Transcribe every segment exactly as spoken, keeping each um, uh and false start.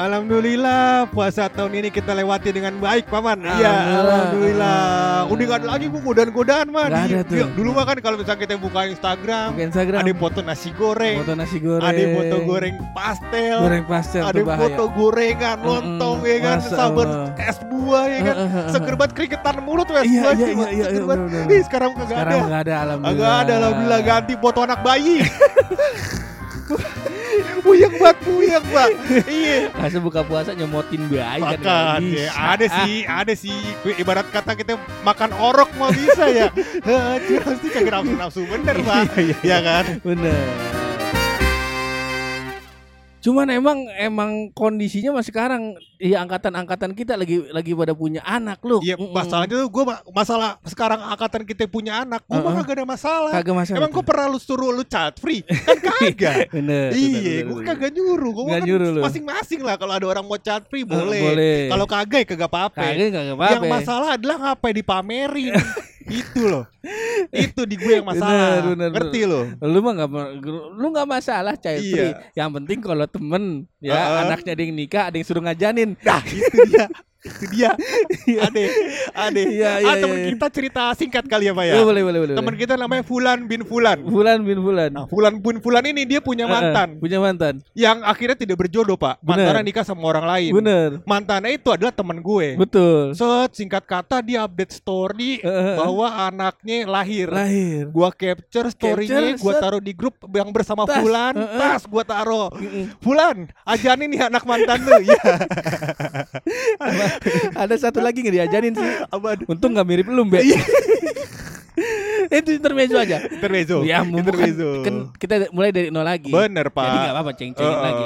Alhamdulillah puasa tahun ini kita lewati dengan baik, Paman. Iya, alhamdulillah. Udah gak ada lagi bu godaan-godaan, Man. Gak ada tuh. Dulu mah kan kalau misalnya kita buka Instagram, buka Instagram. Ada foto nasi goreng, foto nasi goreng, ada foto goreng pastel, goreng pastel, ada foto gorengan, lontong, mm-hmm. ya kan, sabar es buah, ya kan, seger banget keringetan mulut es buah sih, seger banget. Ih sekarang nggak ada. Sekarang nggak ada, alhamdulillah. Nggak ada, alhamdulillah. Ganti foto anak bayi. Puyeng banget, puyeng banget. Iya. Masa buka puasa nyemotin bayi kan. Makan ya, ada sih, ada sih. Ibarat kata kita makan orok mah bisa ya. Heeh, pasti kagak nafsu bener, Pak. Iya kan? Bener. Cuman emang emang kondisinya mas sekarang ya angkatan-angkatan kita lagi lagi pada punya anak lu. Iya, masalahnya tuh gue masalah sekarang angkatan kita punya anak, gue uh-huh. mah kagak ada masalah. Kagak masalah. Emang gue pernah lu suruh lu child free? Kan kagak. Bener. Iya, gue kagak nyuruh. Gue kan nyuruh, masing-masing lah kalau ada orang mau child free boleh. Uh, boleh. Kalau kagak ya kagak apa-apa. Kagak kagak apa-apa. Yang masalah adalah ngapain dipamerin. Itu loh. Itu di gue yang masalah. Bener, bener, ngerti lo. Lu mah enggak lu enggak masalah child free. Iya. Yang penting kalau temen ya uh-uh. anaknya ada yang nikah, ada yang suruh ngajanin. Nah, itu dia. Itu dia. Ade, ade. Ya, ya, ah, temen ya, ya. Kita cerita singkat kali ya, Pak ya. Oh, boleh, boleh, boleh. Temen boleh. Kita namanya Fulan bin Fulan. Fulan bin Fulan. Nah, Fulan bin Fulan ini dia punya mantan. Uh-uh, punya mantan. Yang akhirnya tidak berjodoh, Pak. Mantannya nikah sama orang lain. Bener. Mantannya itu adalah temen gue. Betul. Set, singkat kata dia update story uh-uh. bahwa anaknya lahir. Lahir. Gua capture story-nya, capture, gua taruh di grup yang bersama tas. Fulan. Uh-uh. Tas gua taruh. Uh-uh. Fulan, ajarin nih anak mantan lu. Ya. Ada satu lagi nggak diajarin sih, untung nggak mirip lu mbak. Itu intermezzo aja. Intermezzo. Ya, intermezzo. Kan, kan kita mulai dari nol lagi. Bener Pak. Jadi nggak apa-apa ceng-cengin uh, lagi.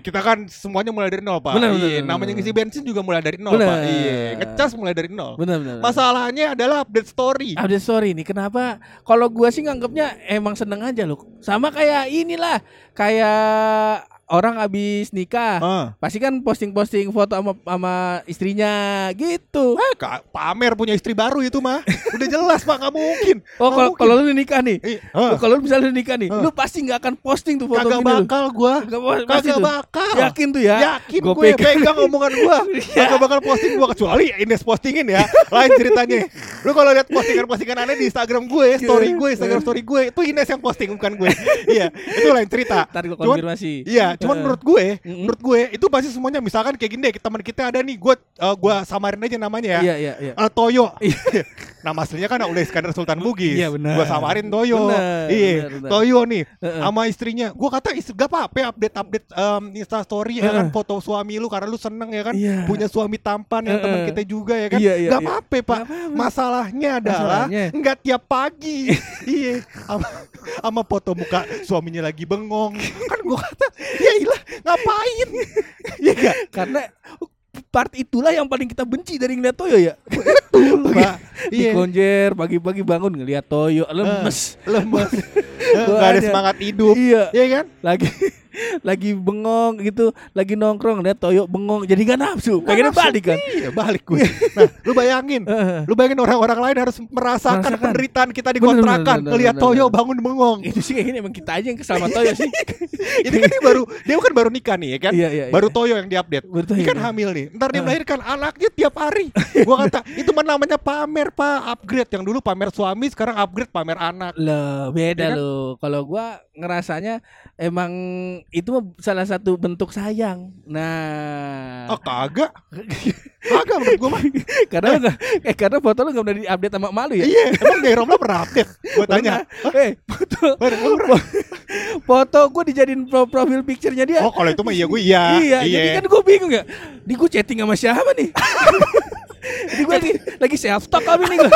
Kita kan semuanya mulai dari nol Pak. Bener, bener, iya, bener. Namanya ngisi bensin juga mulai dari nol bener. Pak. Iya. Ngecas mulai dari nol. Bener, bener. Masalahnya adalah update story. Update story ini kenapa? Kalau gua sih nganggapnya emang seneng aja loh. Sama kayak inilah, kayak orang abis nikah uh. pasti kan posting-posting foto sama, sama istrinya gitu. Eh, Kak, pamer punya istri baru itu mah. Udah jelas Pak, gak mungkin. Oh kalau kalau lu nikah nih, uh. kalau lu misalnya lu nikah nih, uh. lu pasti gak akan posting tuh foto. Kagak bakal gua. Kagak bakal. Yakin tuh ya. Yakin gue pegang. pegang omongan gua. Kagak bakal posting gua kecuali Ines postingin ya. Lain ceritanya. Lu kalau lihat postingan-postingan aneh di Instagram gue, story gue, Instagram story gue, itu Ines yang posting bukan gue. Iya, itu lain cerita. Ntar gua konfirmasi. Iya. Cuman uh, menurut gue, mm-mm. menurut gue itu pasti semuanya misalkan kayak gini deh, teman kita ada nih, gue uh, gue samarin aja namanya ya. Iya iya iya. Uh, Toyo. Nama aslinya kan udah Iskandar Sultan Bugis. Iya benar. Gue samarin Toyo. Iya. Toyo nih uh-uh. sama istrinya. Gue kata gak apa-apa update-update um, Insta story uh-uh. ya kan, foto suami lu karena lu seneng ya kan, yeah. punya suami tampan yang uh-uh. teman kita juga ya kan. Yeah, yeah, gak apa-apa yeah. Pak. Gak masalahnya adalah enggak tiap pagi. Iya. Sama foto muka suaminya lagi bengong. Kan gue kata yailah ngapain. Ya gak? Karena part itulah yang paling kita benci dari ngeliat Toyo ya. Betul Pak. Dikonjer pagi-pagi bangun ngeliat Toyo lemes uh, lemes gak ada semangat hidup. Iya ya kan? Lagi lagi bengong gitu, lagi nongkrong lihat Toyo bengong, jadi gak nafsu. Pengennya balik kan? Iya balik gue. Nah, lu bayangin, lu bayangin orang-orang lain harus merasakan, merasakan. penderitaan kita dikontrakan, lihat Toyo bangun bengong. Itu sih kayaknya emang kita aja yang kesal sama Toyo sih. Ini kan dia baru, dia kan baru nikah nih ya kan? Iya, iya, baru iya. Toyo yang diupdate. Ini kan hamil nih. Ntar dia melahirkan anaknya tiap hari. Gua kata itu mah namanya pamer Pak, upgrade. Yang dulu pamer suami, sekarang upgrade pamer anak. Loh, beda ya kan? Loh. Kalau gua ngerasanya emang itu salah satu bentuk sayang. Nah, oh kagak, kagak menurut gue mah. Karena eh. Gak, eh karena foto lu nggak pernah diupdate sama emak lu ya. Iya, emang Nyai Rom pernah update. Gue tanya, eh foto, foto gue dijadiin pro- profil picture-nya dia. Oh kalau itu mah iya gue iya. Iya, iya. Jadi kan gue bingung ya. Di gue chatting sama siapa nih? Jadi gue lagi, lagi self talk kami nih gue.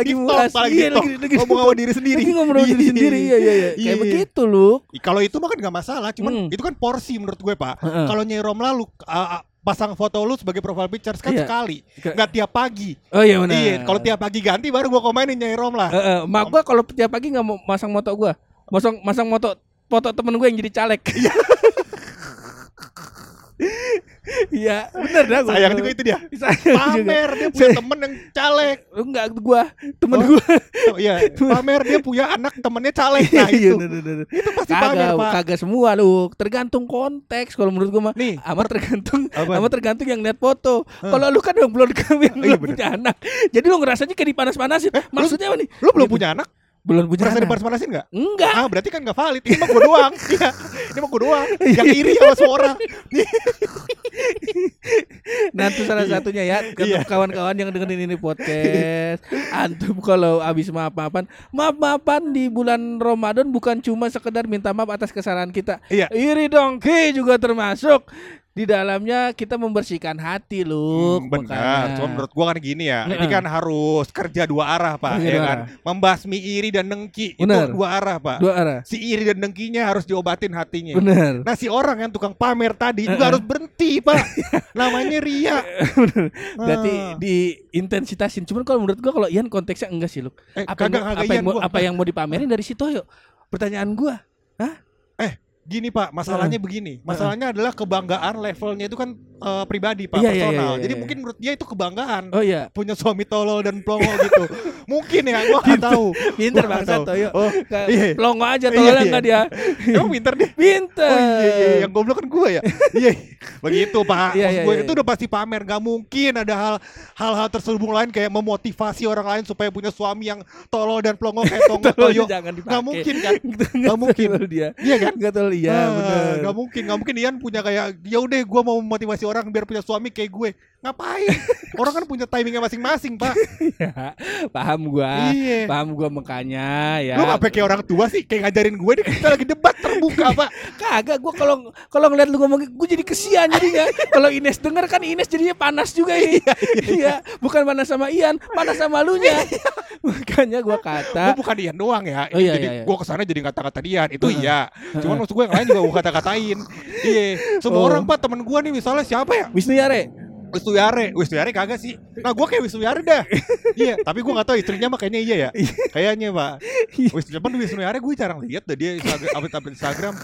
Lagi mulas, iya, lagi, lagi ngomong sama diri sendiri. Lagi ngomong sama diri sendiri, iya iya iya. Kayak begitu lu. Kalau itu mah kan gak masalah, cuman mm. itu kan porsi menurut gue Pak. Mm-hmm. Kalau Nyai Rom lalu uh, pasang foto lu sebagai profile picture kan yeah. sekali, nggak tiap pagi. Oh iya benar. Iya, kalau tiap pagi ganti baru gue komenin Nyai Rom lah. Uh, uh, mak gue kalau tiap pagi nggak mau masang foto gue, masang masang foto foto temen gue yang jadi caleg. Iya, benar dah gua. Sayang juga itu dia. Pamer dia punya temen yang caleg. Enggak gua, temen oh, gua. Oh, iya, pamer dia punya anak temennya caleg. Nah itu. Itu pasti kagak, pamer, Pak. Kagak semua lu, tergantung konteks kalau menurut gua mah. Amat tergantung, amat tergantung yang lihat foto. Hmm. Kalau lu kan yang belum kawin, oh, iya, belum punya anak. Jadi lu ngerasanya kayak dipanas-panasin. Eh, maksudnya apa nih? Lu belum gitu. Punya anak? Belum punya anak. Dipanas-panasin enggak? Enggak. Ah, berarti kan enggak valid. Ini mah gua doang. Iya. Ini mah gua doang yang iri sama suara. Nah, itu salah satunya ya. Kawan-kawan yang dengerin ini podcast, antum kalau habis maaf-maafan, maaf-maafan di bulan Ramadan bukan cuma sekedar minta maaf atas kesalahan kita. Iya. Iri dongki juga termasuk. Di dalamnya kita membersihkan hati loh. Hmm, benar. Cuma menurut gua kan gini ya. Bener. Ini kan harus kerja dua arah, Pak. Bener. Ya kan. Membasmi iri dan dengki. Bener. Itu dua arah, Pak. Dua arah. Si iri dan dengkinya harus diobatin hatinya. Benar. Nah, si orang yang tukang pamer tadi uh-uh. juga harus berhenti, Pak. Namanya ria. Berarti ah. diintensitasin. Cuman kalau menurut gua kalau Ian konteksnya enggak sih, Luk. Eh, apa yang, apa, yang mau, apa yang mau dipamerin dari si Toyo? Pertanyaan gua. Hah? Eh Gini Pak, masalahnya uh, begini. Masalahnya uh, adalah kebanggaan levelnya itu kan uh, pribadi Pak, iya, personal. Iya, iya, iya. Jadi mungkin menurut dia itu kebanggaan. Oh iya. Punya suami tolol dan plongo gitu. Mungkin ya, gua enggak tahu. Pinter banget Toyo. Oh, iya. Plongo aja tolol enggak iya, iya. dia. Emang pinter deh. Pinter. Oh, iya, iya. Yang goblok kan gua ya. Iya. Begitu Pak. Iya, iya, gua iya. Itu udah pasti pamer, enggak mungkin ada hal hal-hal terselubung lain kayak memotivasi orang lain supaya punya suami yang tolol dan plongo kayak Tongo Toyo. Enggak mungkin kan? Enggak mungkin dia. Iya kan? Enggak tolol. Iya ah, benar. Gak mungkin, gak mungkin Ian punya kayak ya udah gue mau memotivasi orang biar punya suami kayak gue. Ngapain? Orang kan punya timingnya masing-masing Pak. Ya, paham gue. Iya. Paham gue makanya ya. Lu ngapain kayak orang tua sih kayak ngajarin gue nih kita lagi debat terbuka Pak. Kagak gue kalau kalau ngeliat lu ngomong gue jadi kesian jadinya. Kalau Ines denger kan Ines jadinya panas juga ini. Iya, iya, iya. Bukan panas sama Ian, panas sama lunya. Makanya gue kata. Gue bukan Ian doang ya. Oh, iya, jadi iya, iya. Gue kesana jadi kata-kata Ian itu uh-huh. iya. Cuman uh-huh. maksud gue yang lain juga gue kata-katain. Iya. Semua oh. orang Pak temen gue nih misalnya siapa ya? Wisnu Yare. Wisnu Yare, Wisnu Yare kagak sih. Nah gue kayak Wisnu Yare dah. Iya, tapi gue gak tahu istrinya makanya iya ya. Kayaknya Pak. Cuman Wisnu Yare gue jarang lihat dah dia update-update Instagram.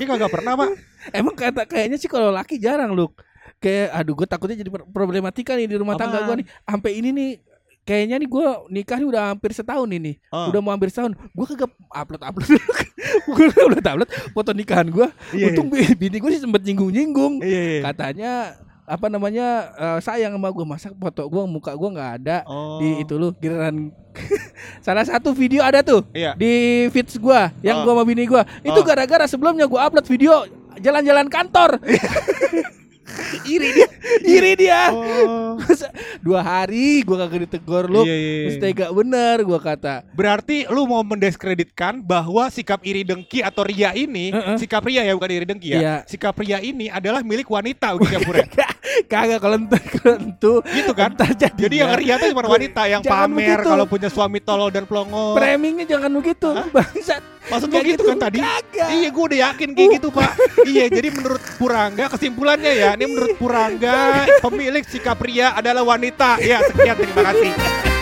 Kayak kagak pernah Pak. Emang kata kayaknya sih kalau laki jarang Luk. Kayak aduh gue takutnya jadi problematika nih di rumah tangga gue nih. Sampai ini nih. Kayaknya nih gue nikah nih udah hampir setahun ini, uh. udah mau hampir setahun. Gue kagak upload-upload, gue upload-upload foto nikahan gue. Yeah, untung yeah. bini gue sih sempet nyinggung-nyinggung. Yeah, yeah. Katanya apa namanya uh, sayang sama gue masak foto gue muka gue nggak ada oh. di itu lu giliran. Salah satu video ada tuh yeah. di feeds gue yang uh. gue sama bini gue. Itu uh. gara-gara sebelumnya gue upload video jalan-jalan kantor. Iri dia, iri dia. Oh. Dua hari gue kagak ditegur lu, yeah, yeah. mesti gak bener gue kata. Berarti lu mau mendiskreditkan bahwa sikap iri dengki atau ria ini, uh-uh. sikap ria ya bukan iri dengki ya. Yeah. Sikap ria ini adalah milik wanita gitu ya Pura. Kagak kalau tentu gitu kan. Jadi yang ria itu cuma wanita yang jangan pamer begitu. Kalau punya suami tolol dan pelongo. Framingnya jangan begitu, bangsat. Maksud gue gitu, gitu kan tadi. Kagak. Iya gue udah yakin kayak uh. gitu Pak. Iya jadi menurut Purangga kesimpulannya ya. Ini menurut Purangga pemilik sikap ria adalah wanita. Ya sekian terima kasih.